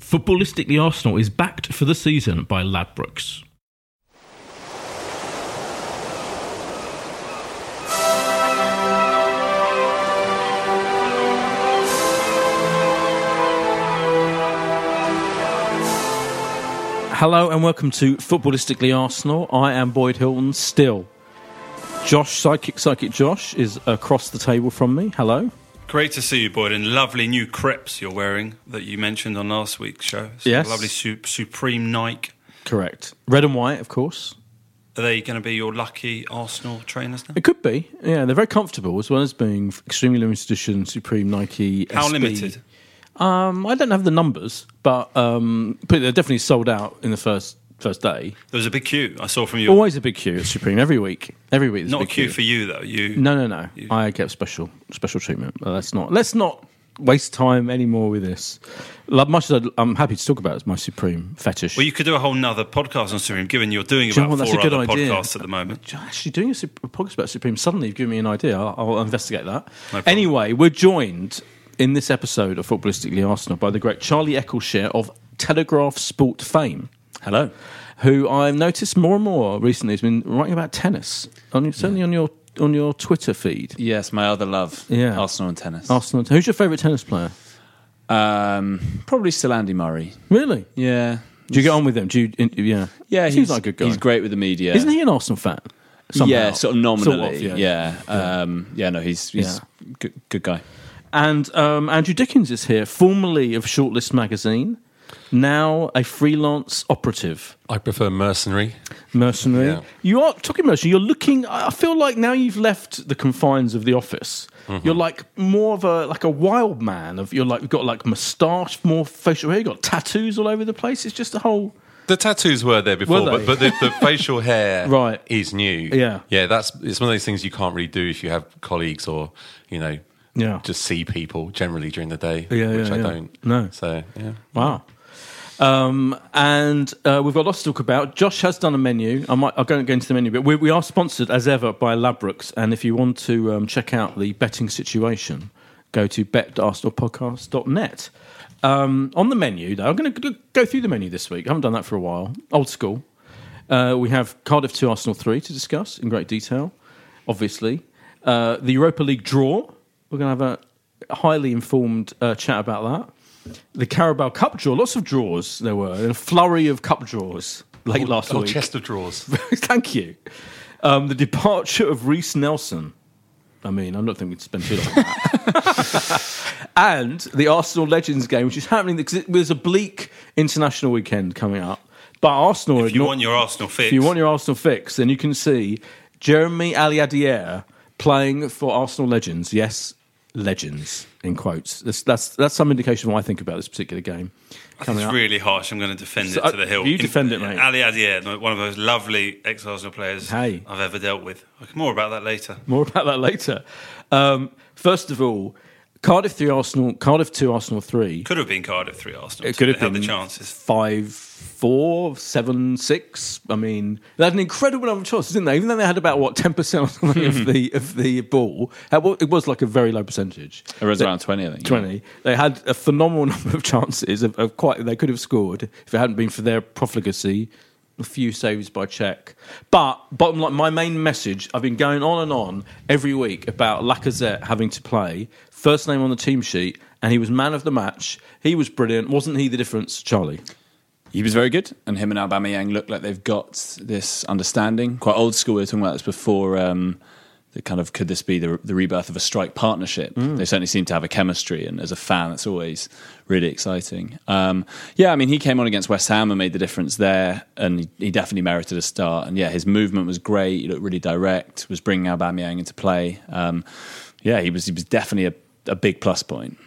Footballistically, Arsenal is backed for the season by Ladbrokes. Hello and welcome to Footballistically Arsenal. I am Boyd Hilton still. Josh, Psychic Josh, is across the table from me. Hello. Great to see you, Boyd, and lovely new crepes you're wearing that you mentioned on last week's show. It's yes. Lovely Supreme Nike. Correct. Red and white, of course. Are they going to be your lucky Arsenal trainers now? It could be. Yeah, they're very comfortable as well as being extremely limited edition Supreme Nike. How SB. Limited? I don't have the numbers, but they're definitely sold out in the first day. There was a big queue I saw from you. Always a big queue at Supreme every week. There's not a big queue for you though. No. I get special treatment. Let's not waste time anymore with this. Like, much as I'm happy to talk about it's my Supreme fetish. Well, you could do a whole nother podcast on Supreme, given you're doing four other podcasts at the moment. Actually, doing a podcast about Supreme, suddenly you've given me an idea. I'll investigate that. No anyway, we're joined in this episode of Footballistically Arsenal by the great Charlie Eccleshare of Telegraph Sport fame. Hello. Who I've noticed more and more recently has been writing about tennis, on your Twitter feed. Yes, my other love, Arsenal and tennis. Arsenal. Who's your favourite tennis player? Probably still Andy Murray. Really? Yeah. Do you get on with him? Yeah, he's like a good guy. He's great with the media. Isn't he an Arsenal fan? Somehow? Yeah, sort of nominally. Sort of, yeah. He's a good guy. And Andrew Dickens is here, formerly of Shortlist magazine, now a freelance operative. I prefer mercenary. Yeah. You are talking mercenary. You're looking. I feel like now you've left the confines of the office. Mm-hmm. You're like more of a wild man. You've got like moustache, more facial hair. You've got tattoos all over the place. It's just a whole. The tattoos were there before, but the facial hair right. is new. Yeah, yeah. It's one of those things you can't really do if you have colleagues or just see people generally during the day, which I don't. No. So, yeah. Wow. And we've got lots to talk about. Josh has done a menu. I'll go into the menu, but we are sponsored, as ever, by Ladbrokes. And if you want to check out the betting situation, go to bet.arsenalpodcast.net. On the menu, though, I'm going to go through the menu this week. I haven't done that for a while. Old school. We have Cardiff 2, Arsenal 3 to discuss in great detail, obviously. The Europa League draw. We're going to have a highly informed chat about that. The Carabao Cup draw. Lots of draws there were. A flurry of cup draws last week. A chest of draws. Thank you. The departure of Reece Nelson. I mean, I don't think we'd spend too long on that. And the Arsenal Legends game, which is happening because there's a bleak international weekend coming up. But Arsenal... If you want your Arsenal fix, then you can see Jérémie Aliadière playing for Arsenal Legends, yes, legends, in quotes. That's some indication of what I think about this particular game. It's really harsh. I'm going to defend it to the hill. You defend it, mate. Aliadière, one of those lovely ex-Arsenal players I've ever dealt with. More about that later. First of all, Cardiff 3, Arsenal, Cardiff 2, Arsenal 3. Could have been Cardiff 3, Arsenal 2. It could have been. Had the chances. 5 4, 7, 6. I mean, they had an incredible number of chances, didn't they? Even though they had about, what, 10% of the ball. It was like a very low percentage. It was around 20, I think. 20. Yeah. They had a phenomenal number of chances of quite. They could have scored if it hadn't been for their profligacy. A few saves by Czech. But bottom line, my main message, I've been going on and on every week about Lacazette having to play. First name on the team sheet, and he was man of the match. He was brilliant. Wasn't he the difference, Charlie? He was very good, and him and Aubameyang look like they've got this understanding. Quite old school, we were talking about this before, the kind of, could this be the rebirth of a strike partnership? They certainly seem to have a chemistry, and as a fan, that's always really exciting. Yeah, I mean, he came on against West Ham and made the difference there, and he definitely merited a start. And yeah, his movement was great. He looked really direct, was bringing Aubameyang into play. Yeah, he was definitely a big plus point.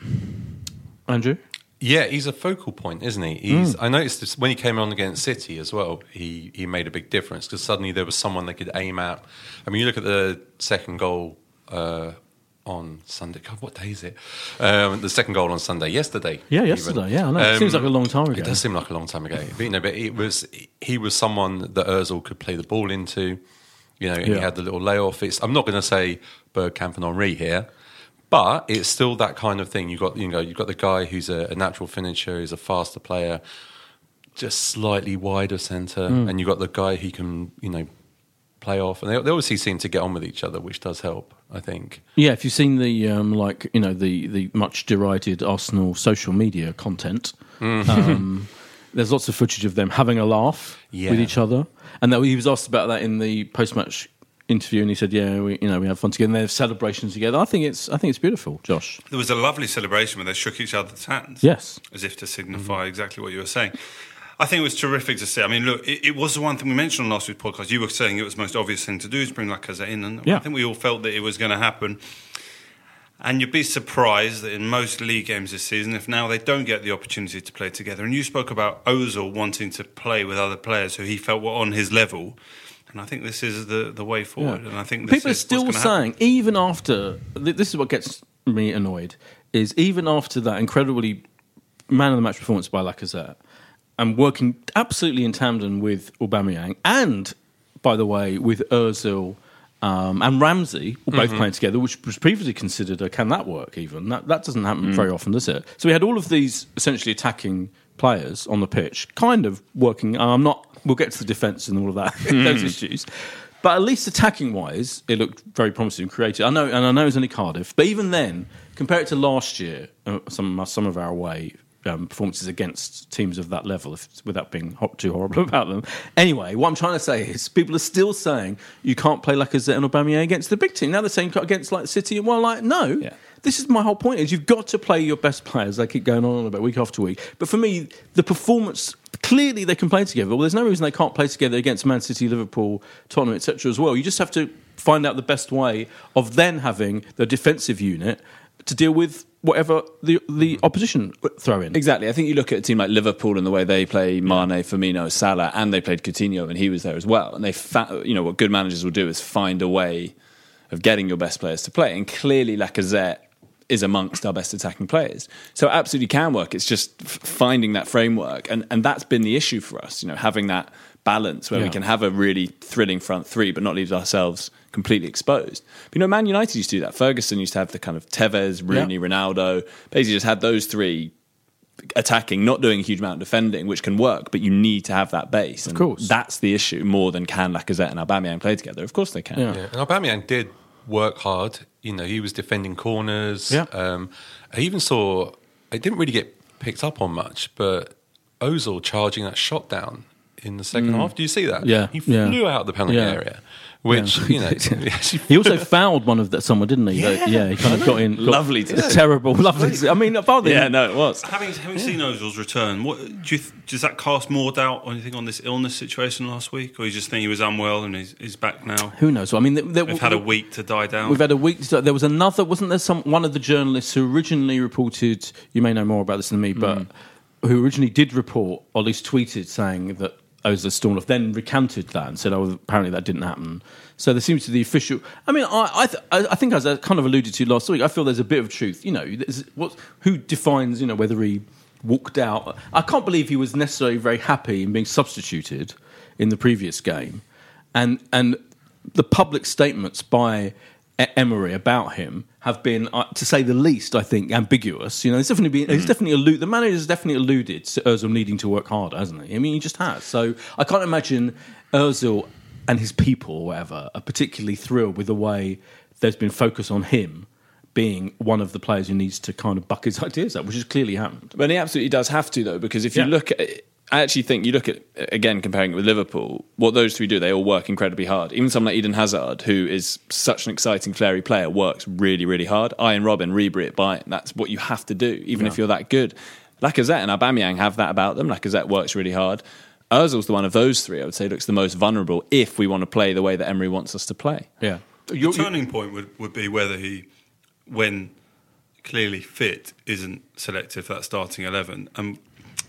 Andrew? Yeah, he's a focal point, isn't he? I noticed this when he came on against City as well, he made a big difference because suddenly there was someone they could aim at. I mean, you look at the second goal on Sunday. God, what day is it? The second goal on Sunday, yesterday. Yeah, yesterday, even. Yeah, I know. It seems like a long time ago. It does seem like a long time ago. But, you know, but he was someone that Özil could play the ball into. You know, and yeah. He had the little layoff. I'm not going to say Bergkamp and Henry here. But it's still that kind of thing. You've got the guy who's a natural finisher, who's a faster player, just slightly wider centre, and you've got the guy who can, you know, play off. And they obviously seem to get on with each other, which does help, I think. Yeah, if you've seen the the much derided Arsenal social media content, there's lots of footage of them having a laugh with each other. And he was asked about that in the post-match interview, and he said, "Yeah, we have fun together." And they have celebrations together. I think it's beautiful, Josh. There was a lovely celebration where they shook each other's hands. Yes, as if to signify exactly what you were saying. I think it was terrific to see. I mean, look, it was the one thing we mentioned on last week's podcast. You were saying it was the most obvious thing to do is bring Lacazette in, and I think we all felt that it was going to happen. And you'd be surprised that in most league games this season, if now they don't get the opportunity to play together. And you spoke about Ozil wanting to play with other players who he felt were on his level. And I think this is the way forward. Yeah. And I think this people are still saying, even after this is what gets me annoyed, is even after that incredibly man of the match performance by Lacazette, and working absolutely in tandem with Aubameyang, and by the way with Özil and Ramsey, were both playing together, which was previously considered, can that work? Even that doesn't happen very often, does it? So we had all of these essentially attacking players on the pitch, kind of working. I'm not. We'll get to the defence and all of that, those issues. But at least attacking-wise, it looked very promising and creative. I know it's only Cardiff, but even then, compared to last year, some of our away performances against teams of that level, without being too horrible about them. Anyway, what I'm trying to say is people are still saying you can't play Lacazette and Aubameyang against the big team. Now they're saying against like City, and no. Yeah. This is my whole point, is you've got to play your best players. They keep going on about week after week. But for me, the performance, clearly they can play together. Well, there's no reason they can't play together against Man City, Liverpool, Tottenham, etc. as well. You just have to find out the best way of then having the defensive unit to deal with whatever the opposition throw in. Exactly. I think you look at a team like Liverpool and the way they play Mane, Firmino, Salah, and they played Coutinho, and he was there as well. And what good managers will do is find a way of getting your best players to play. And clearly Lacazette is amongst our best attacking players. So it absolutely can work. It's just finding that framework. And that's been the issue for us, you know, having that balance where we can have a really thrilling front three but not leave ourselves completely exposed. But, you know, Man United used to do that. Ferguson used to have the kind of Tevez, Rooney, Ronaldo. Basically just had those three attacking, not doing a huge amount of defending, which can work, but you need to have that base. And of course. That's the issue more than can Lacazette and Aubameyang play together. Of course they can. Yeah. And Aubameyang did work hard. You know, he was defending corners. Yeah. I even saw, it didn't really get picked up on much, but Ozil charging that shot down in the second half. Do you see that? Yeah. He flew out of the penalty area, which, you know. He also fouled someone, didn't he? Yeah. He kind of got in. Lovely. Terrible. Lovely. I mean, apart from it was. Having seen Ozil's return, does that cast more doubt or anything on this illness situation last week? Or you just think he was unwell and he's back now? Who knows? I mean, we've had a week to die down. We've had a week to die. There was another, wasn't there one of the journalists who originally reported, you may know more about this than me, but who originally did report, or at least tweeted, saying that Ozil stormed off, then recanted that and said, apparently that didn't happen. So there seems to be the official... I mean, I think as I kind of alluded to last week, I feel there's a bit of truth. You know, who defines, you know, whether he walked out. I can't believe he was necessarily very happy in being substituted in the previous game. And the public statements by Emery about him have been, to say the least, I think, ambiguous. You know, the manager's definitely alluded to Özil needing to work harder, hasn't he? I mean, he just has. So I can't imagine Özil and his people, or whatever, are particularly thrilled with the way there's been focus on him being one of the players who needs to kind of buck his ideas up, which has clearly happened. But he absolutely does have to, though, because if you look at it, I actually think you look at, again, comparing it with Liverpool, what those three do, they all work incredibly hard. Even someone like Eden Hazard, who is such an exciting, flary player, works really, really hard. Ian Robin, Ribery at Bayern, that's what you have to do, even if you're that good. Lacazette and Aubameyang have that about them. Lacazette works really hard. Ozil's the one of those three, I would say, looks the most vulnerable if we want to play the way that Emery wants us to play. Yeah. Your turning point would be whether he, when clearly fit, isn't selected for that starting 11. And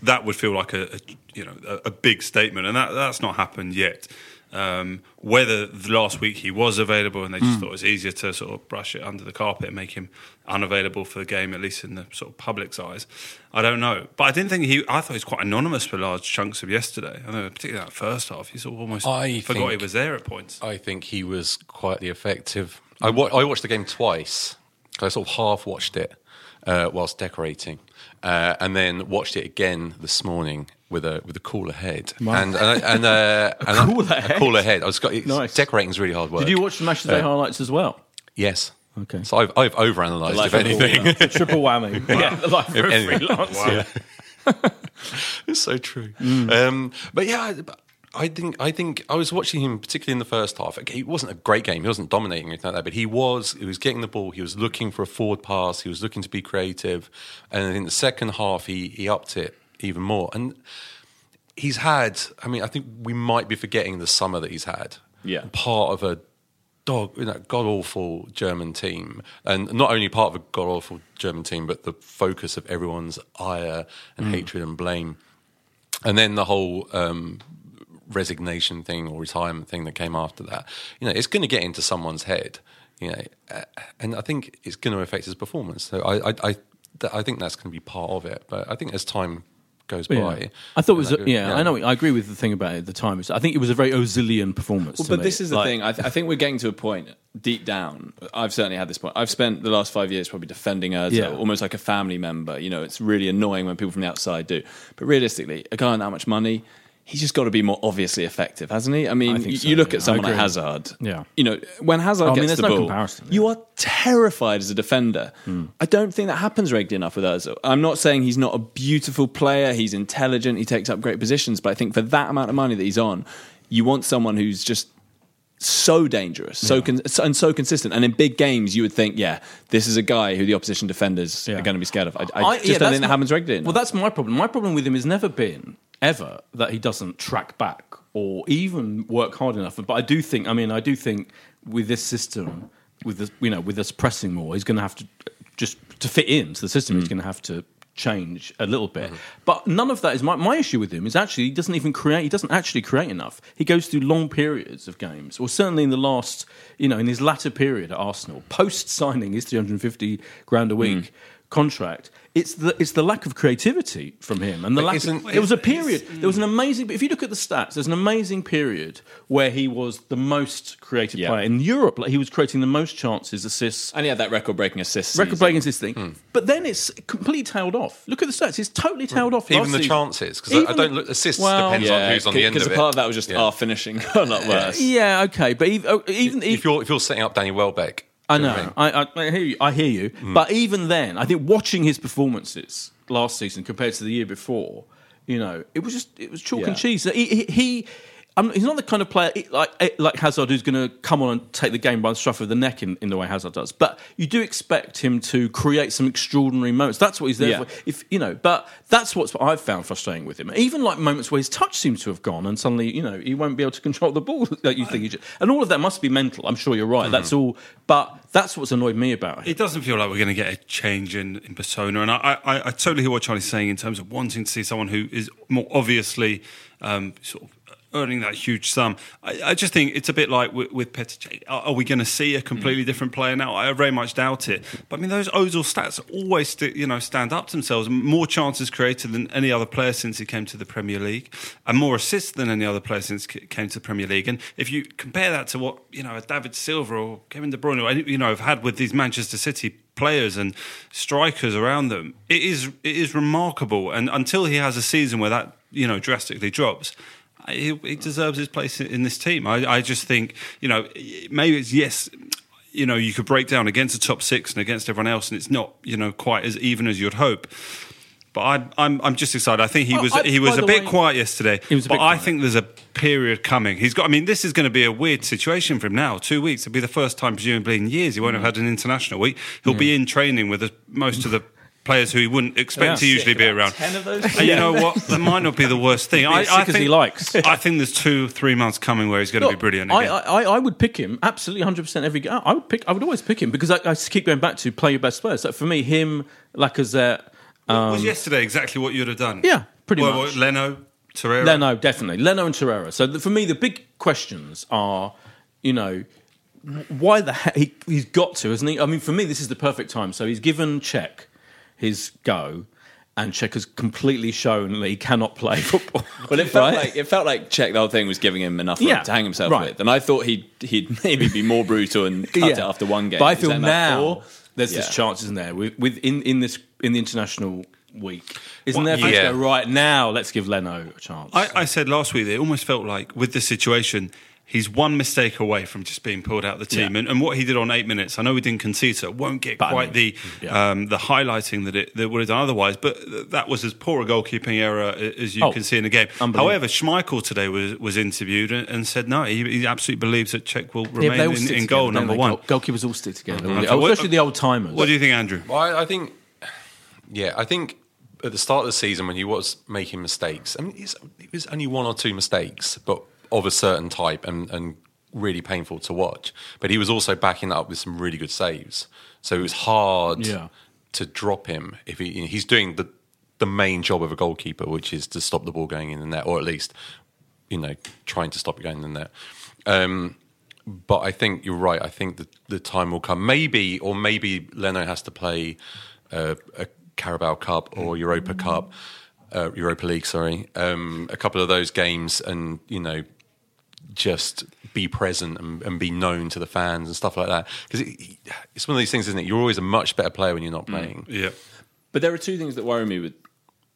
that would feel like a big statement, and that's not happened yet. Whether last week he was available and they just thought it was easier to sort of brush it under the carpet and make him unavailable for the game, at least in the sort of public's eyes, I don't know. But I didn't think I thought he was quite anonymous for large chunks of yesterday. I know, particularly that first half, he sort of almost forgot he was there at points. I think he was quietly effective. I watched the game twice. I sort of half watched it whilst decorating. And then watched it again this morning with a cooler head. Wow. A cooler head. Nice. Decorating's really hard work. Did you watch the Match of the Day highlights as well? Yes. Okay. So I've overanalyzed, if anything. It's a triple whammy. Wow. Yeah, the life of a freelance. Wow. Yeah. It's so true. Mm. But yeah, I think I was watching him particularly in the first half. It wasn't a great game. He wasn't dominating or anything like that, but he was getting the ball. He was looking for a forward pass. He was looking to be creative. And in the second half, he upped it even more. And he's had, I think we might be forgetting the summer that he's had. Yeah. Part of a god-awful German team. And not only part of a god-awful German team, but the focus of everyone's ire and hatred and blame. And then the whole resignation thing or retirement thing that came after that, it's going to get into someone's head, and I think it's going to affect his performance. So I think that's going to be part of it. But I think as time goes by, I thought it was I know. I agree with the thing about it at the time. I think it was a very Ozilian performance. Well, but this is the thing. I think we're getting to a point deep down. I've certainly had this point. I've spent the last 5 years probably defending Özil, almost like a family member. It's really annoying when people from the outside do. But realistically, a guy on that much money, he's just got to be more obviously effective, hasn't he? I mean, you look at someone like Hazard. Yeah. When Hazard gets the ball, you are terrified as a defender. Mm. I don't think that happens regularly enough with Özil. I'm not saying he's not a beautiful player. He's intelligent. He takes up great positions. But I think for that amount of money that he's on, you want someone who's just so dangerous, so consistent. And in big games, you would think, this is a guy who the opposition defenders are going to be scared of. I just don't think that happens regularly enough. Well, that's my problem. My problem with him has never been ever that he doesn't track back or even work hard enough. But I do think with this system, with us pressing more, he's going to have to just to fit into the system. He's going to have to change a little bit. But none of that is my issue with him. Is actually he doesn't actually create enough. He goes through long periods of games, or certainly in the last, in his latter period at Arsenal, post signing his $350,000 a week contract. It's the lack of creativity from him, and it was a period. There was an amazing. If you look at the stats, there's an amazing period where he was the most creative player in Europe. Like, he was creating the most chances, assists, and he had that record-breaking assist thing. But then it's completely tailed off. Look at the stats; it's totally tailed off. Even the chances, because I don't look. Assists depends on who's on the end of it. Because part of that was just our finishing, a lot worse. Yeah, okay, but even if you're setting up Danny Welbeck. I know. I hear you. But even then, I think watching his performances last season compared to the year before, it was chalk and cheese. He's not the kind of player like Hazard who's going to come on and take the game by the scruff of the neck in the way Hazard does. But you do expect him to create some extraordinary moments. That's what he's there for. But that's what I've found frustrating with him. Even like moments where his touch seems to have gone and suddenly, he won't be able to control the ball that you think he should. And all of that must be mental. I'm sure you're right. Mm-hmm. That's all. But that's what's annoyed me about him. It doesn't feel like we're going to get a change in persona. And I totally hear what Charlie's saying in terms of wanting to see someone who is more obviously sort of earning that huge sum. I just think it's a bit like with Petr Cech. Are we going to see a completely different player now? I very much doubt it. But I mean, those Ozil stats always stand up to themselves. More chances created than any other player since he came to the Premier League, and more assists than any other player since he came to the Premier League. And if you compare that to what a David Silva or Kevin De Bruyne have had with these Manchester City players and strikers around them, it is remarkable. And until he has a season where that drastically drops, he deserves his place in this team. I just think maybe it's you could break down against the top six and against everyone else, and it's not quite as even as you'd hope. But I'm just excited. I think he was a bit quiet yesterday. I think there's a period coming. He's got. I mean, this is going to be a weird situation for him now. 2 weeks. It'll be the first time, presumably, in years he won't have had an international week. He'll be in training with most of the players who he wouldn't expect to usually be around. 10 of those. And you know what? That might not be the worst thing. I think there's 2-3 months coming where he's going to be brilliant again. I would pick him absolutely 100% every game. I would always pick him because I keep going back to play your best players. Like for me, him, Lacazette. Was yesterday exactly what you'd have done? Yeah, pretty much. Leno, Torreira? Leno, definitely. Leno and Torreira. So for me, the big questions are, why the heck... He's got to, hasn't he? I mean, for me, this is the perfect time. So he's given Czech his go... And Czech has completely shown that he cannot play football. Well, it felt like Czech, the whole thing, was giving him enough room to hang himself with. And I thought he'd maybe be more brutal and cut it after one game. But I feel now there's this chance, isn't there, in the international week? Isn't there? Yeah. Right now, let's give Leno a chance. I said last week that it almost felt like, with this situation... He's one mistake away from just being pulled out of the team. Yeah. And what he did on 8 minutes, I know we didn't concede, so it won't get the highlighting that would have done otherwise, but that was as poor a goalkeeping error as you can see in the game. However, Schmeichel today was interviewed and said no, he absolutely believes that Czech will remain in goal, number one. Goalkeepers all stick together, especially the old-timers. What do you think, Andrew? Well, I think at the start of the season when he was making mistakes, I mean, it was only one or two mistakes, but... of a certain type and really painful to watch. But he was also backing that up with some really good saves. So it was hard to drop him. If he's doing the main job of a goalkeeper, which is to stop the ball going in the net, or at least, trying to stop it going in the net. But I think you're right. I think the time will come. Maybe Leno has to play a Carabao Cup or Europa Cup. Europa League, sorry. A couple of those games and, just be present and be known to the fans and stuff like that. Because it's one of these things, isn't it? You're always a much better player when you're not playing. Yeah. But there are two things that worry me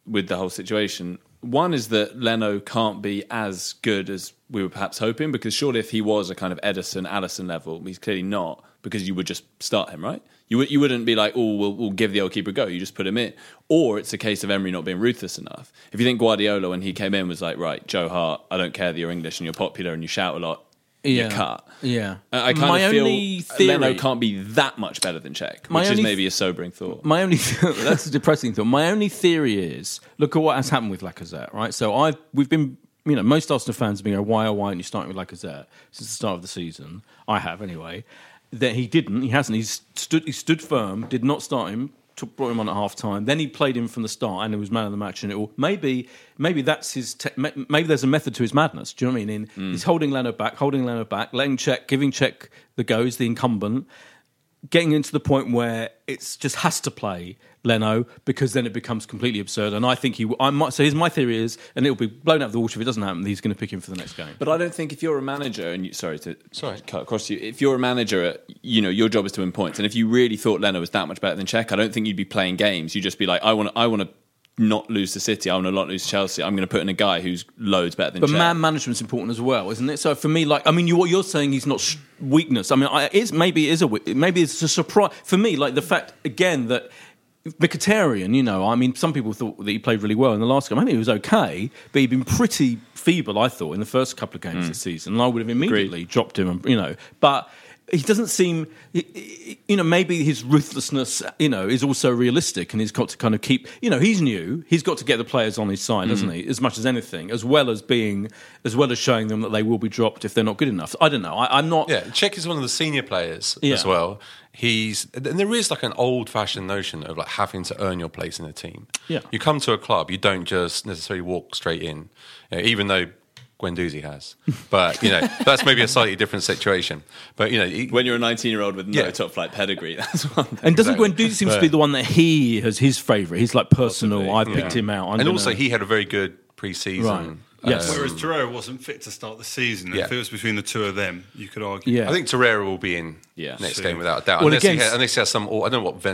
with the whole situation. One is that Leno can't be as good as we were perhaps hoping, because surely if he was a kind of Edison, Allison level, he's clearly not, because you would just start him, right? You wouldn't be like, we'll give the old keeper a go. You just put him in. Or it's a case of Emery not being ruthless enough. If you think Guardiola, when he came in, was like, right, Joe Hart, I don't care that you're English and you're popular and you shout a lot, you're cut. Yeah. I kind of feel Leno can't be that much better than Czech, which is maybe a sobering thought. That's a depressing thought. My only theory is, look at what has happened with Lacazette, right? So we've been... most Arsenal fans have been going, why aren't you starting with Lacazette since the start of the season? I have, anyway. That he didn't, he hasn't. He stood firm, did not start him, brought him on at half-time. Then he played him from the start and he was man of the match. And it all, maybe that's his... maybe there's a method to his madness, do you know what I mean? He's holding Leno back, giving Czech the goes, the incumbent, getting into the point where it just has to play Leno, because then it becomes completely absurd. And I think so here's my theory is, and it'll be blown out of the water if it doesn't happen, he's going to pick him for the next game. But I don't think if you're a manager, and sorry to cut across you, if you're a manager, your job is to win points. And if you really thought Leno was that much better than Czech, I don't think you'd be playing games. You'd just be like, I want to not lose to City, I want to not lose to Chelsea, I'm going to put in a guy who's loads better than Czech. But man management's important as well, isn't it? So for me, what you're saying, he's not weakness. I mean, maybe it's a surprise. For me, the fact, again, that Mkhitaryan, some people thought that he played really well in the last game. I think he was okay, but he'd been pretty feeble, I thought, in the first couple of games this season. And I would have immediately dropped him, but... He doesn't seem, maybe his ruthlessness, is also realistic, and he's got to kind of keep, he's new. He's got to get the players on his side, hasn't he? As much as anything, as well as showing them that they will be dropped if they're not good enough. I don't know. I'm not. Yeah, Czech is one of the senior players as well. And there is an old-fashioned notion of having to earn your place in a team. Yeah, you come to a club, you don't just necessarily walk straight in, even though Guendouzi has. But, you know, that's maybe a slightly different situation. But, you know... when you're a 19-year-old with no top-flight pedigree, that's one thing. And doesn't Guendouzi seem to be the one that he has his favourite? He's like personal, I picked him out. And also he had a very good pre-season... Right. Yes. Whereas Torreira wasn't fit to start the season. If it was between the two of them, you could argue. Yeah. I think Torreira will be in next game without a doubt. Well, unless he has some... I don't know what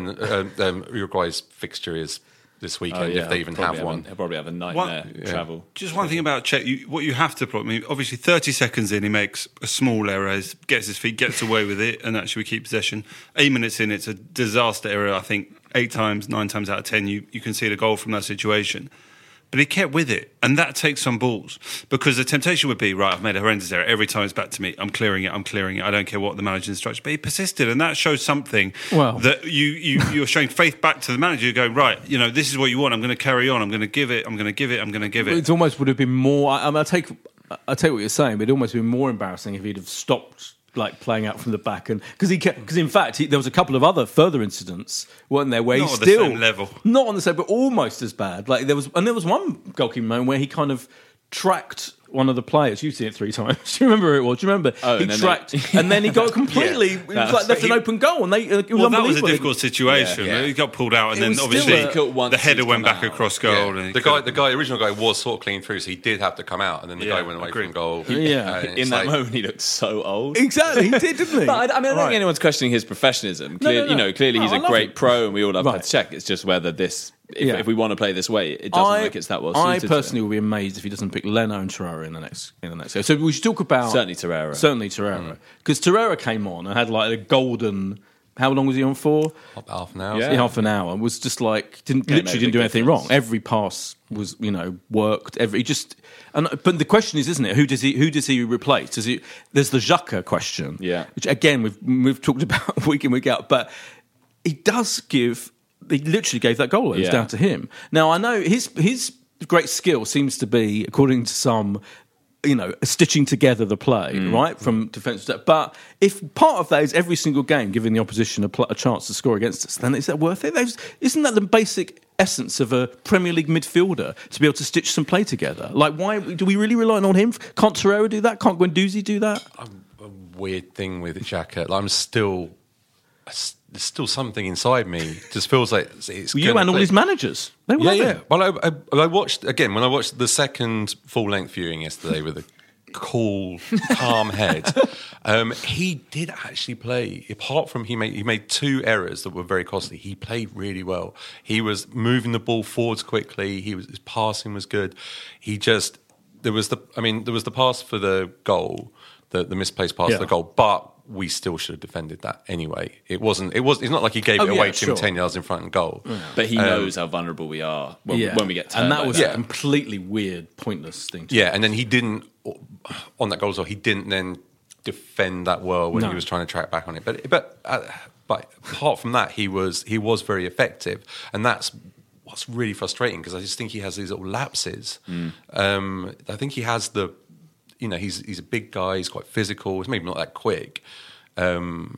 Uruguay's fixture is this weekend, if they even have one. They'll probably have a nightmare travel. Just one thing about Czech, what you have to... I mean, obviously, 30 seconds in, he makes a small error, gets his feet, gets away with it, and actually we keep possession. 8 minutes in, it's a disaster error, I think. 8 times, 9 times out of 10, you concede a goal from that situation. But he kept with it, and that takes some balls, because the temptation would be, right, I've made a horrendous error. Every time it's back to me. I'm clearing it. I don't care what the manager instructs. But he persisted, and that shows something that you're showing faith back to the manager. You go, right, you know, this is what you want. I'm going to carry on. I'm going to give it. It almost would have been more... I take what you're saying, but it almost would have been more embarrassing if he'd have stopped... like playing out from the back, and because in fact there was a couple of other further incidents, weren't there? Where not on the same level, not on the same, but almost as bad. Like there was one goalkeeping moment where he kind of tracked one of the players. You've seen it 3 times. Do you remember who it was? Do you remember? Oh, he tracked, and then he got completely. Yeah, it was an open goal, and that was a difficult situation. Yeah. He got pulled out, and then obviously the header went back across goal. Yeah. And the original guy, was sort of clean through, so he did have to come out, and then the guy went away from goal. In that moment, he looked so old. Exactly, he did, didn't he? But I mean, I don't think anyone's questioning his professionalism. Clearly he's a great pro, and we all have to check. It's just whether this. If we want to play this way, it doesn't look it's that well suited. I personally will be amazed if he doesn't pick Leno and Torreira in the next game. So we should talk about... Certainly Torreira. Because Torreira came on and had like a golden... How long was he on for? Half an hour. Yeah. Half an hour. Was just like... Literally didn't do anything wrong. Every pass was, worked. But the question is, isn't it, who does he replace? There's the Xhaka question. Yeah. Which, again, we've talked about week in, week out. But he does give... He literally gave that goal. It was down to him. Now, I know his great skill seems to be, according to some, stitching together the play, right, from defence to... But if part of that is every single game giving the opposition a chance to score against us, then is that worth it? Isn't that the basic essence of a Premier League midfielder, to be able to stitch some play together? Like, why do we really rely on him? Can't Torreira do that? Can't Guendouzi do that? A weird thing with Xhaka. Like, there's still something inside me. Just feels like it's you and all these managers. They were there. Well, I watched again when I watched the second full-length viewing yesterday with a cool, calm head. He did actually play. Apart from he made 2 errors that were very costly. He played really well. He was moving the ball forwards quickly. His passing was good. There was the pass for the goal, the misplaced pass for the goal, but. We still should have defended that anyway. It's not like he gave it away to him 10 yards in front and goal. Yeah. But he knows how vulnerable we are when we get turned. And that was a completely weird, pointless thing to do. Yeah, and then he didn't, on that goal as well, he didn't then defend that well when he was trying to track back on it. But apart from that, he was very effective. And that's what's really frustrating, because I just think he has these little lapses. I think he has the... he's a big guy. He's quite physical. He's maybe not that quick. He's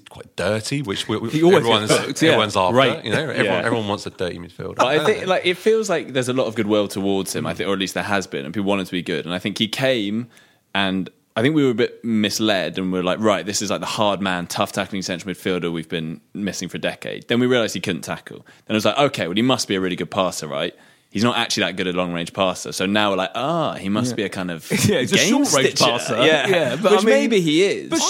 quite dirty, which everyone's after. Right. Everyone wants a dirty midfielder. But I think it feels like there's a lot of goodwill towards him. I think, or at least there has been, and people want him to be good. And I think he came, and I think we were a bit misled, and we're like, right, this is like the hard man, tough tackling central midfielder we've been missing for a decade. Then we realised he couldn't tackle. Then I was like, okay, well, he must be a really good passer, right? He's not actually that good a long-range passer. So now we're like, he must be a kind of he's a short-range passer. Yeah. But maybe he is. But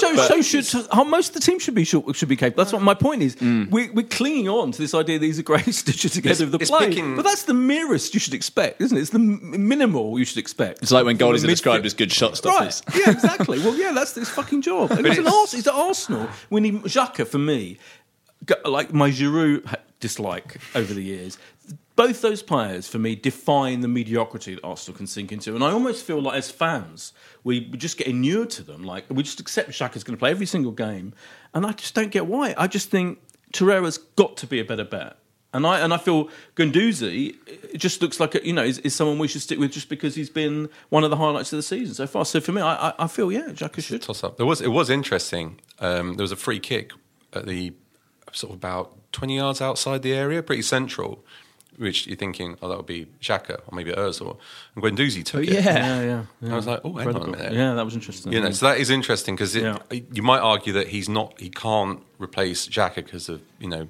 most of the team should be capable. That's what my point is. We're clinging on to this idea that he's a great stitcher together of the play. But that's the merest you should expect, isn't it? It's the minimal you should expect. It's like when goalies are described as good shot stoppers. Right. Yeah, exactly. Well, that's his fucking job. It's at Arsenal. We need Xhaka, for me, like my Giroud dislike over the years. Both those players, for me, define the mediocrity that Arsenal can sink into. And I almost feel like, as fans, we just get inured to them. Like, we just accept Xhaka's going to play every single game. And I just don't get why. I just think Torreira's got to be a better bet. And I feel Guendouzi just looks like is someone we should stick with just because he's been one of the highlights of the season so far. So for me, I feel, Xhaka should. Toss up. It was interesting. There was a free kick at the sort of about 20 yards outside the area, pretty central, which you're thinking, oh, that'll be Xhaka or maybe Özil. And Guendouzi took it. Yeah. I was like, oh, hang on a minute. Yeah, that was interesting. You know, so that is interesting because you might argue that he can't replace Xhaka because of, you know,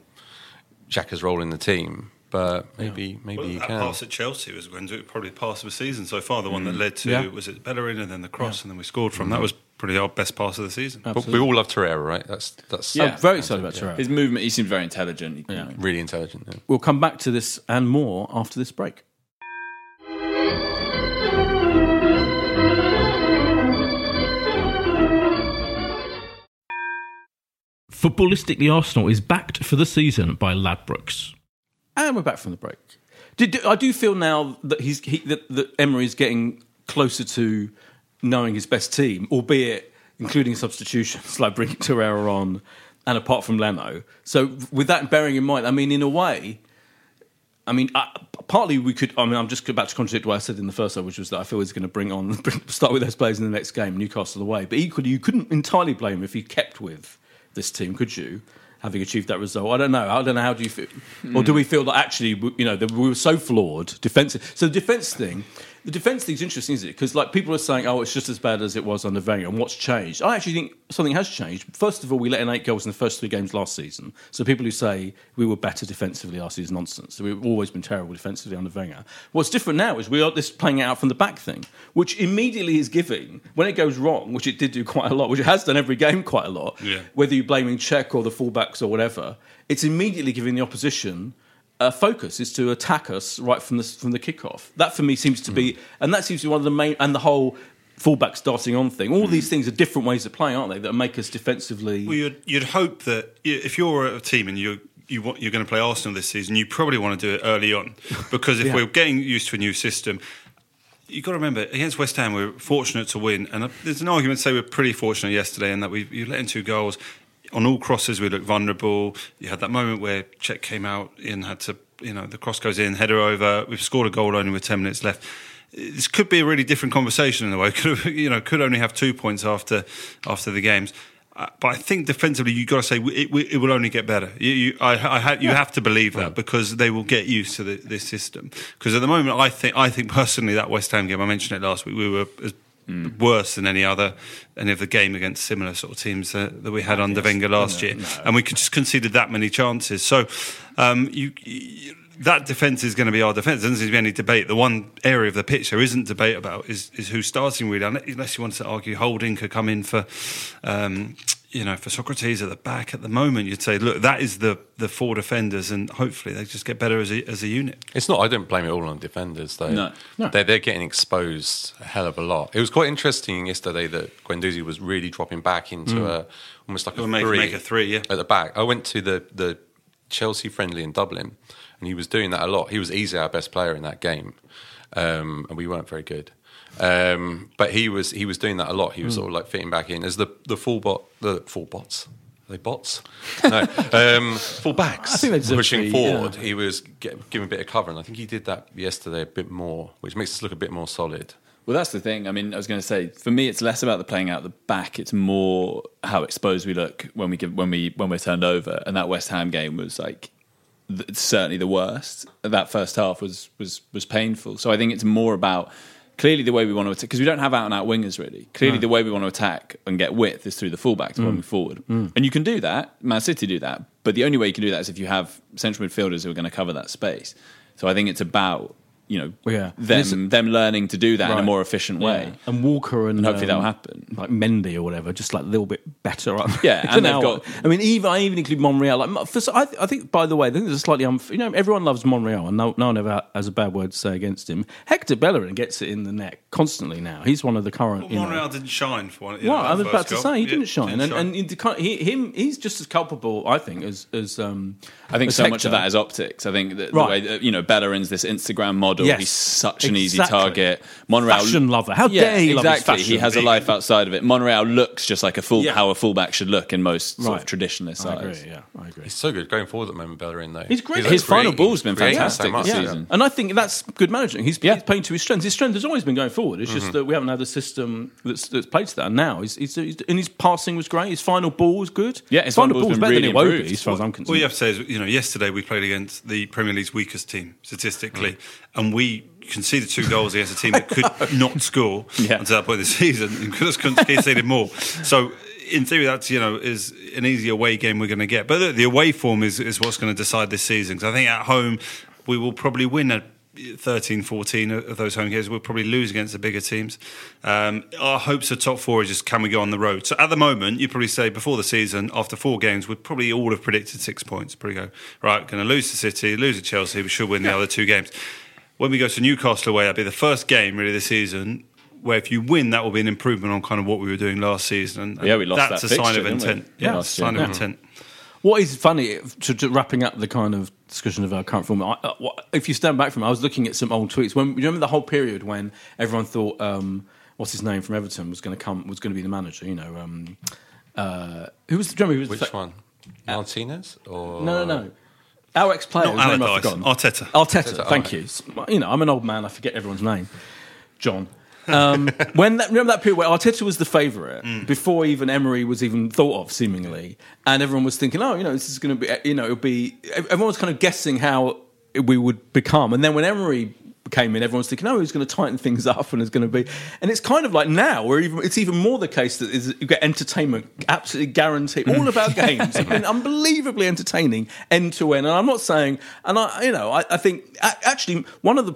Xhaka's role in the team. But maybe he can. That pass at Chelsea was Guendouzi, probably the pass of the season so far, the one that led to, was it Bellerin and then the cross and then we scored from. That was probably our best pass of the season. Absolutely. But we all love Torreira, right? I'm very excited about Torreira. His movement, he seemed very intelligent. Yeah. Really intelligent, yeah. We'll come back to this and more after this break. Footballistically, Arsenal is backed for the season by Ladbrokes. And we're back from the break. I do feel now that that Emery is getting closer to knowing his best team, albeit including substitutions like bringing Torreira on, and apart from Leno. So with that bearing in mind, I mean, in a way, partly we could. I mean, I'm just about to contradict what I said in the first episode, which was that I feel he's going to start with those players in the next game, Newcastle away. But equally, you couldn't entirely blame him if he kept with this team, could you? Having achieved that result, I don't know. How do you feel, or do we feel that actually, you know, that we were so flawed defensive? So the defense thing is interesting, isn't it? Because like people are saying, oh, it's just as bad as it was under Wenger, and what's changed? I actually think something has changed. First of all, we let in 8 goals in the first 3 games last season. So people who say we were better defensively last season is nonsense. So we've always been terrible defensively under Wenger. What's different now is we are this playing out from the back thing, which immediately is giving when it goes wrong, which it did do quite a lot, which it has done every game quite a lot. Yeah. Whether you're blaming Czech or the fullback or whatever, it's immediately giving the opposition a focus is to attack us right from the kickoff. That for me seems to be, and that seems to be one of the main, and the whole fullback starting on thing. All these things are different ways of playing, aren't they? That make us defensively. Well, you'd hope that if you're a team and you're going to play Arsenal this season, you probably want to do it early on because if we're getting used to a new system. You've got to remember, against West Ham, we were fortunate to win, and there's an argument to say we were pretty fortunate yesterday in that you let in 2 goals. On all crosses, we looked vulnerable. You had that moment where Čech came out and had to, you know, the cross goes in, header over. We've scored a goal only with 10 minutes left. This could be a really different conversation in a way. Could only have 2 points after the games. But I think defensively, you've got to say it will only get better. You have to believe that because they will get used to this system. Because at the moment, I think personally that West Ham game, I mentioned it last week, we were as worse than any of the game against similar sort of teams that we had under Wenger last year, and we could just conceded that many chances. So that defence is going to be our defence. There doesn't seem to be any debate. The one area of the pitch there isn't debate about is who's starting really, unless you want to argue Holding could come in for. For Socrates at the back at the moment, you'd say, look, that is the 4 defenders, and hopefully they just get better as a unit. It's not. I don't blame it all on defenders, though. No. They're getting exposed a hell of a lot. It was quite interesting yesterday that Guendouzi was really dropping back into almost like a three at the back. I went to the Chelsea friendly in Dublin, and he was doing that a lot. He was easily our best player in that game, and we weren't very good. But he was doing that a lot. He was sort of like fitting back in as fullbacks pushing forward. Yeah. He was giving a bit of cover, and I think he did that yesterday a bit more, which makes us look a bit more solid. Well, that's the thing. I mean, I was going to say, for me, it's less about the playing out the back. It's more how exposed we look when we're turned over. And that West Ham game was like. Certainly the worst. That first half was painful. So I think it's more about clearly the way we want to attack, because we don't have out-and-out wingers really. Clearly the way we want to attack and get width is through the fullbacks moving forward. And you can do that. Man City do that. But the only way you can do that is if you have central midfielders who are going to cover that space. So I think it's about, you know, them learning to do that in a more efficient way. Yeah. And Walker and hopefully that'll happen. Like Mendy or whatever, just like a little bit better up. Yeah, and they've got... I mean, I even include Monreal. Like, I think, by the way, there's a slightly... you know, everyone loves Monreal and no one ever has a bad word to say against him. Hector Bellerin gets it in the net constantly now. He's one of the current... Well, Monreal didn't shine for one... Well, I was about to say, he didn't shine. And he's just as culpable, I think, as I think so Hector. Much of that is optics. I think that the way that, you know, Bellerin's this Instagram model model. Yes, he's such an easy target. Monreal, fashion lover. How dare he love his fashion? He has a life outside of it. Monreal looks just like how a fullback should look in most sort of traditionalist sides. I agree. He's so good going forward at the moment, Bellerin, though. He's great. His final ball's been fantastic this season. And I think that's good managing. He's playing to his strengths. His strength has always been going forward. It's just that we haven't had a system that's played to that. And now, and his passing was great. His final ball was good. Yeah, his final ball was better than it would be, as far as I'm concerned. All you have to say is, yesterday we played against the Premier League's weakest team, statistically, and we conceded 2 goals against a team that could not score until that point of the season, and could have conceded more. So, in theory, that's is an easy away game we're going to get. But look, the away form is what's going to decide this season. Because I think at home we will probably win 13-14 of those home games. We'll probably lose against the bigger teams. Our hopes of top 4 is just, can we go on the road? So at the moment, you'd probably say before the season, after 4 games, we'd probably all have predicted 6 points. Probably go, right, going to lose to City, lose to Chelsea, we should win the other 2 games. When we go to Newcastle away, that'd be the first game really this season where if you win, that will be an improvement on kind of what we were doing last season. And we lost that fixture, didn't we? That's a sign of intent. Yeah, it's a sign of intent. What is funny, to wrapping up the kind of discussion of our current form, if you stand back from it, I was looking at some old tweets. When, you remember the whole period when everyone thought, what's his name from Everton was going to be the manager? Who was the drummer? Which one? Martinez? Or... No. Our ex-player. Not Allardyce. Arteta, thank you. I'm an old man, I forget everyone's name. John. Remember that period where Arteta was the favourite before even Emery was even thought of, seemingly, and everyone was thinking, this is going to be, everyone was kind of guessing how we would become, and then when Emery came in, everyone's thinking, he's going to tighten things up, and it's going to be, and it's kind of like now, it's even more the case that you get entertainment absolutely guaranteed. All of our games have been unbelievably entertaining end to end, and I'm not saying, and I think actually one of the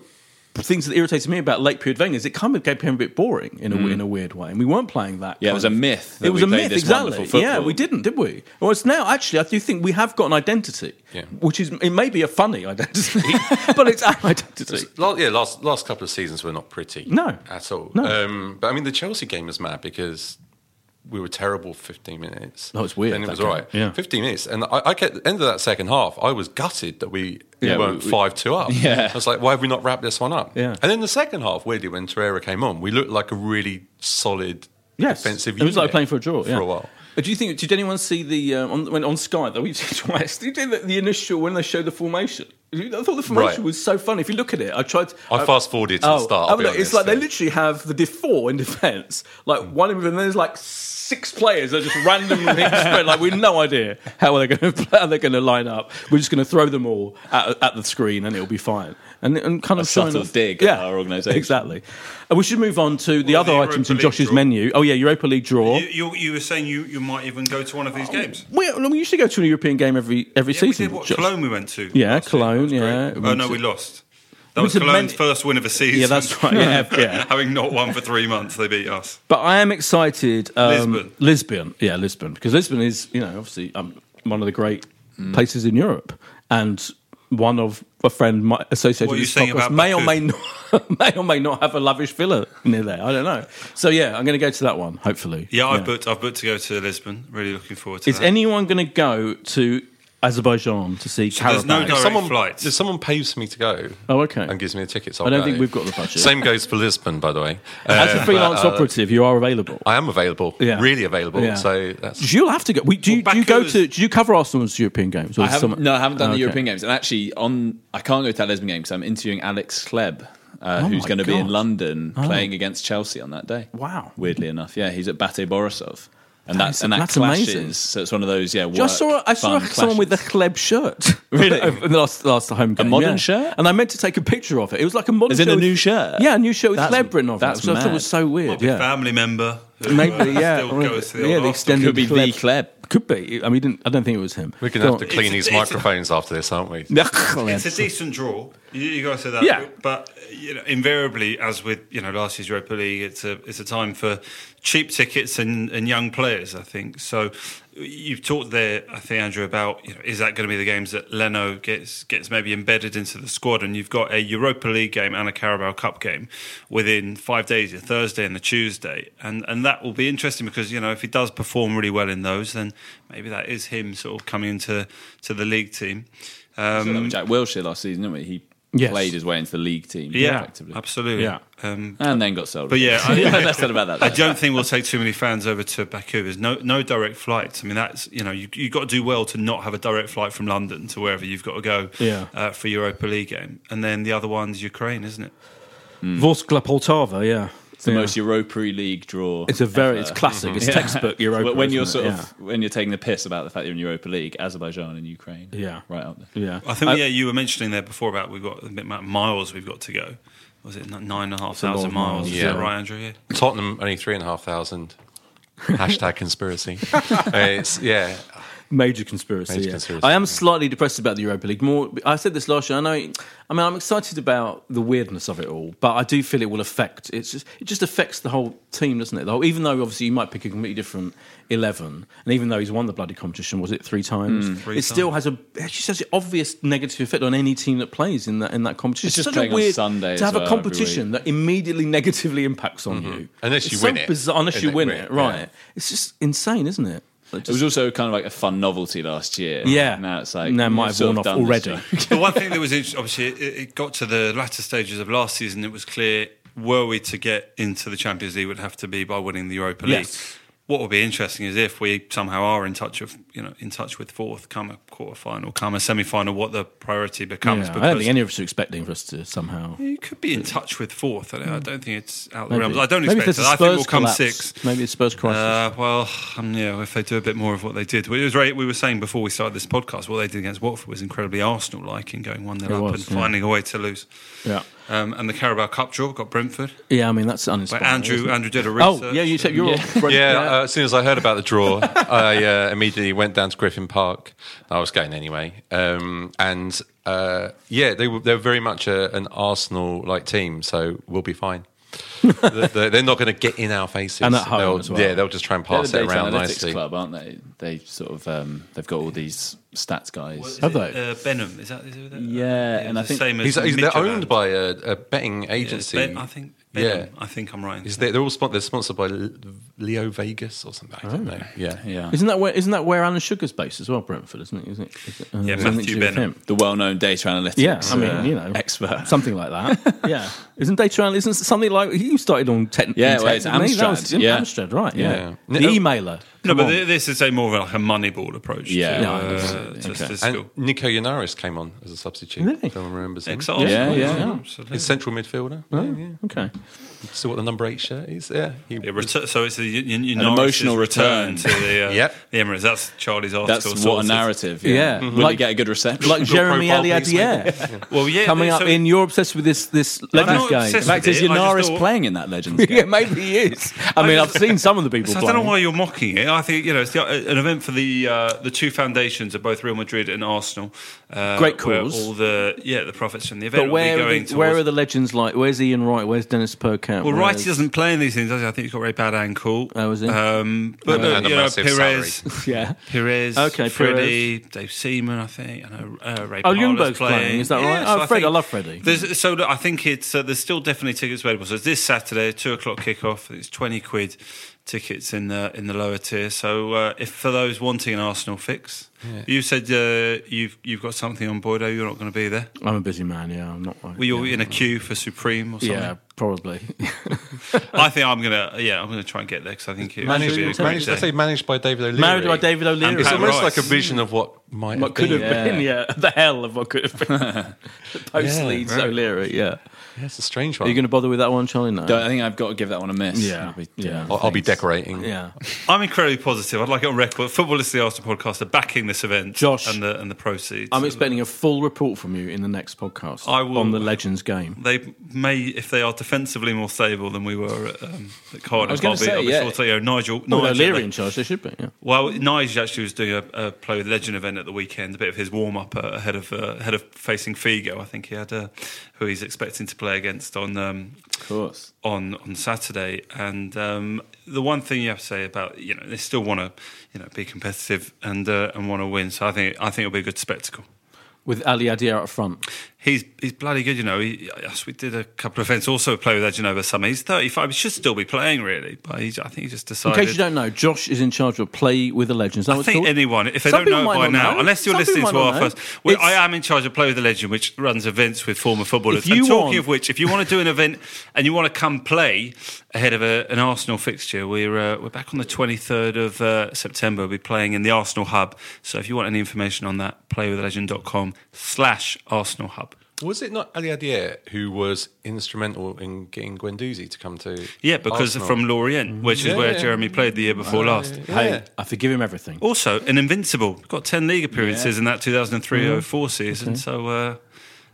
things that irritated me about late period Wenger is it kind of became a bit boring in a weird way, and we weren't playing that. Yeah, it was a myth. It was a myth, exactly. Yeah, we didn't, did we? Well, it's now actually I do think we have got an identity, which is it may be a funny identity, but it's our identity. Last couple of seasons were not pretty, at all. No. But I mean, the Chelsea game was mad because we were terrible for 15 minutes. No, it's weird. And it was all right. Yeah. 15 minutes. And I kept, at the end of that second half, I was gutted that we weren't 5-2 up. Yeah. I was like, why have we not wrapped this one up? Yeah. And then the second half, weirdly, when Torreira came on, we looked like a really solid defensive unit. It was like playing for a draw. For a while. Do you think, did anyone see the, on Sky, though, we've seen twice, did you do the initial, when they showed the formation? I thought the formation was so funny. If you look at it, I tried to... I fast-forwarded to the start. It's like they literally have the 4 in defence, like one, and then there's like 6 players that are just randomly spread, like we've no idea how they're going to line up. We're just going to throw them all at the screen and it'll be fine. And kind of subtle dig at our organisation. Exactly. And we should move on to the other items in Josh's menu. Oh yeah, Europa League draw. You were saying you might even go to one of these games. We usually go to a European game every season. We did Cologne we went to. Yeah, Cologne. Yeah. Oh no, we lost. That was Cologne's first win of a season. Yeah, that's right. Yeah. Having not won for 3 months, they beat us. But I am excited. Lisbon. Yeah, Lisbon. Because Lisbon is, obviously one of the great places in Europe. And one of a friend associated with this podcast may or may not have a lavish villa near there. I don't know. So, yeah, I'm going to go to that one, hopefully. Yeah, I've booked to go to Lisbon. Really looking forward to that. Is anyone going to go to... Azerbaijan to see Carabao. There's no direct flights. If someone pays for me to go and gives me a ticket, so I don't think we've got the budget. Same goes for Lisbon, by the way. As a freelance operative, you are available. I am available, really available. Yeah. So you'll have to go. Do you cover Arsenal's European games? I haven't done the European games. And actually, I can't go to that Lisbon game because I'm interviewing Alex Klebb, who's going to be in London playing against Chelsea on that day. Wow. Weirdly enough, he's at Bate Borisov. And that clashes. Amazing. So it's one of those, I saw someone with a Klebb shirt. Really? In the last home game. A modern shirt? And I meant to take a picture of it. It was like a modern shirt. Is it a new shirt? Yeah, a new shirt with Klebb written on it. That's mad. I thought it was so weird. Might be a family member. Maybe, still goes to the extended could be the Klebb. Could be. I mean, I don't think it was him. We're going to have to clean these microphones after this, aren't we? It's a decent draw. You got to say that. Yeah. But invariably, as with last year's Europa League, it's a time for cheap tickets and young players, I think. So you've talked there, I think, Andrew, about is that going to be the games that Leno gets maybe embedded into the squad? And you've got a Europa League game and a Carabao Cup game within 5 days, a Thursday and the Tuesday. And that will be interesting because, if he does perform really well in those, then maybe that is him sort of coming into the league team. So that was Jack Wilshere last season, didn't we? He played his way into the league team. Yeah, effectively. Absolutely. Yeah. And then got sold. But yeah, that's not about that. I don't think we'll take too many fans over to Baku. There's no direct flights. I mean, that's, you know, you've got to do well to not have a direct flight from London to wherever you've got to go for Europa League game. And then the other one's Ukraine, isn't it? Vorskla Poltava, yeah. It's the most Europa League draw. It's it's classic. It's textbook Europa. When you're when you're taking the piss about the fact you're in Europa League, Azerbaijan and Ukraine, right up there. Yeah, I think you were mentioning there before about we've got a bit amount of miles we've got to go. Was it 9,500 miles? Yeah. Is that right, Andrew? Yeah. Tottenham only 3,500. # conspiracy. Major conspiracy. I am slightly depressed about the Europa League. I said this last year. I'm excited about the weirdness of it all, but I do feel it will affect. It just affects the whole team, doesn't it? Even though obviously you might pick a completely different 11, and even though he's won the bloody competition, was it three times? Still has an obvious negative effect on any team that plays in that competition. It's just such a weird on Sunday to have a competition that immediately negatively impacts on you unless you win it, right? Yeah. It's just insane, isn't it? It was also kind of like a fun novelty last year. Yeah. Now it's like... Now it might have worn off already. The one thing that was interesting, obviously, it got to the latter stages of last season, it was clear, were we to get into the Champions League, would have to be by winning the Europa League. Yes. What will be interesting is if we somehow are in touch with fourth, come a quarter-final, come a semi-final, what the priority becomes. Yeah, I don't think any of us are expecting for us to somehow... You could be in touch with fourth. I don't think it's out of the realms. I don't expect that. I think we'll come sixth. Maybe it's Spurs crisis. If they do a bit more of what they did. We were saying before we started this podcast, what they did against Watford was incredibly Arsenal-like in going 1-0 up and finding a way to lose. Yeah. And the Carabao Cup draw got Brentford. Yeah, I mean, that's uninspiring. But Andrew did a research. Oh, yeah, you said you're all... as soon as I heard about the draw, I immediately went down to Griffin Park. I was going anyway. They were very much an Arsenal-like team, so we'll be fine. They're not going to get in our faces. And at home as well. Yeah, they'll just try and pass it around nicely. Club, aren't they? They sort of they've got all these stats guys. Have they? Benham is it? And I think they're owned by a betting agency. Benham, I think I'm right. They're sponsored by Leo Vegas or something. I don't know. Yeah, yeah. Isn't that where Alan Sugar's based as well? Brentford, isn't it? Is it Matthew Benham, the well-known data analytics. Yeah, I mean, expert, something like that. yeah, isn't data analytics something like you started on? It's Amstrad. Yeah, Amstrad, right? Yeah, the emailer. No, but this is more of like a Moneyball approach. Yeah, and Nico Yanaris came on as a substitute. Really? If anyone remembers him. He's central midfielder. Oh, yeah. Okay. So what the number 8 shirt is? Yeah. So it's an emotional return to the Emirates. That's Charlie's article. That's what a narrative. Yeah. Mm-hmm. Will you get a good reception? Like Jérémie Aliadière. Well, yeah. Coming up in You're Obsessed With This Legends Game. In fact, is Yanaris playing in that Legends Game? Yeah, maybe he is. I mean, I've seen some of the people playing. I don't know why you're mocking it. I think, it's an event for the two foundations of both Real Madrid and Arsenal. Great cause. All the profits from the event. But where are the legends like? Where's Ian Wright? Where's Dennis Bergkamp? Well, Wright doesn't play in these things, does he? I think he's got a very bad ankle. Oh, is he? But Perez. yeah. Perez. Okay, Freddie, Dave Seaman, I think. I know Ray Ljungberg's playing. Is that right? Yeah, I love Freddie. So I think it's there's still definitely tickets available. So it's this Saturday, 2:00 kickoff. It's £20 tickets in the lower tier. So if for those wanting an Arsenal fix, you said you've got something on board. You're not going to be there. I'm a busy man. Yeah, I'm not. Were you in a queue for Supreme or something? Yeah, probably. I think I'm gonna. Yeah, I'm gonna try and get there because I think managed by David O'Leary. Married by David O'Leary. And it's almost like a vision of what might have been. Yeah, the hell of what could have been. Post Leeds O'Leary. Yeah. That's a strange one. Are you going to bother with that one, Charlie? No. I think I've got to give that one a miss. Yeah. I'll be decorating. Yeah. I'm incredibly positive. I'd like it on record. Footballistically Arsenal podcast are backing this event. Josh. And the proceeds. I'm expecting a full report from you in the next podcast on the Legends game. They may, if they are defensively more stable than we were at Cardiff, I'll be sure to Nigel. Well, O'Leary in charge, they should be. Yeah. Well, Nigel actually was doing a Play With Legend event at the weekend, a bit of his warm-up ahead of facing Figo. I think he had who he's expecting to play against on Saturday, and the one thing you have to say about they still want to be competitive and want to win, so I think it'll be a good spectacle. with Aliadière up front. He's bloody good, you know. We did a couple of events, also play with Edge over summer. He's 35. He should still be playing, really. But I think he just decided... In case you don't know, Josh is in charge of Play with the Legends. I think anyone, if they don't know it by now, unless you're listening to our first... I am in charge of Play with the Legend, which runs events with former footballers. And talking of which, if you want to do an event and you want to come play ahead of an Arsenal fixture, we're back on the 23rd of September. We'll be playing in the Arsenal Hub. So if you want any information on that, playwiththelegend.com/Arsenal Hub. Was it not Aliadière who was instrumental in getting Guendouzi to come to... Yeah, because Arsenal? From Lorient, which is where Jérémie played the year before last. Yeah. Hey, I forgive him everything. Also, an invincible. Got 10 league appearances in that 2003-04 season, so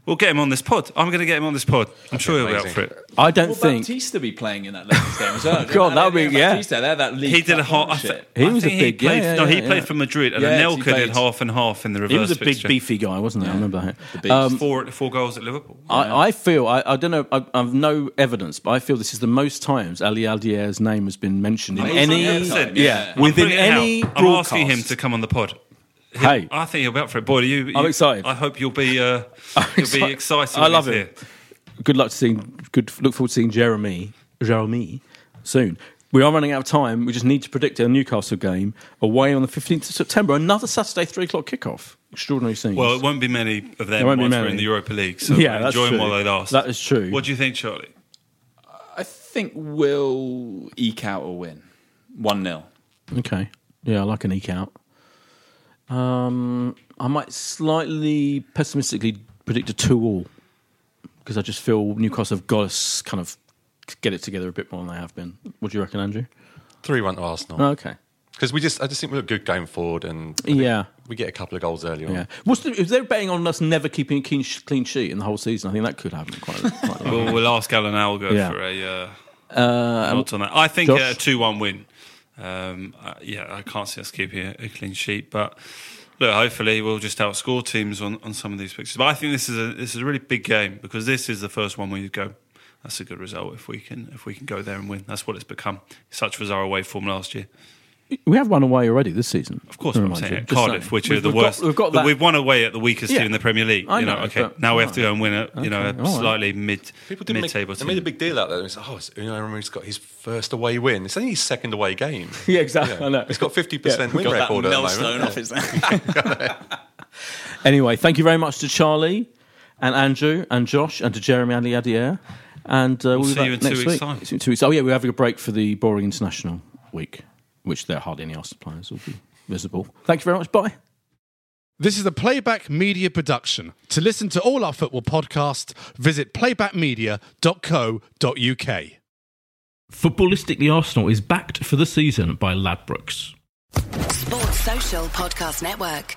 we'll get him on this pod. I'm going to get him on this pod. I'm sure he'll be up for it. I don't think... Baptista be playing in that Legends game as well. God, that would be... Yeah. Baptista, that league... He did a hot... He was a big... He played for Madrid, and Anelka did half and half in the reverse fixture. He was a big, beefy guy, wasn't he? I remember that. Four goals at Liverpool. I feel... I don't know... I've no evidence, but I feel this is the most times Aliadière's name has been mentioned in any... Yeah. Within any broadcast. I'm asking him to come on the pod. Hey, I think you'll be up for it, boy. I'm excited. I hope you'll be. You'll be excited. I love it. Good luck to seeing. Look forward to seeing Jérémie soon. We are running out of time. We just need to predict our Newcastle game away on the 15th of September. Another Saturday 3:00 kickoff. Extraordinary scenes. Well, it won't be many of them once we're in the Europa League. So enjoy them while they last. That is true. What do you think, Charlie? I think we'll eke out a win, 1-0. Okay. Yeah, I like an eke out. I might slightly pessimistically predict a 2-2 because I just feel Newcastle have got to kind of get it together a bit more than they have been. What do you reckon, Andrew? 3-1 to Arsenal. Oh, okay. Because I just think we look good going forward, and we get a couple of goals early on. Yeah. If they're betting on us never keeping a clean sheet in the whole season, I think that could happen quite a lot. We'll ask Alan Algo for a note on that. I think a 2-1 win. I can't see us keeping a clean sheet, but look, hopefully we'll just outscore teams on some of these fixtures. But I think this is a really big game, because this is the first one where you go, that's a good result if we can go there and win. That's what it's become. Such was our away form last year. We have won away already this season. Of course, I'm saying at Cardiff, which are the worst. We've won away at the weakest team in the Premier League. I know, okay, now we have to go and win it. Slightly mid-table team. They made a big deal out of it. It's like, Emery's got his first away win. It's only his second away game. Yeah, exactly. Yeah. I know. It's got 50% win record at the moment. Anyway, thank you very much to Charlie and Andrew and Josh and to Jérémie Aliadière. And we'll see you in 2 weeks' time. Oh yeah, we have a break for the boring international week, which there are hardly any Arsenal players will be visible. Thank you very much. Bye. This is a Playback Media production. To listen to all our football podcasts, visit playbackmedia.co.uk. Footballistically Arsenal is backed for the season by Ladbrokes. Sports Social Podcast Network.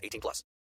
18+.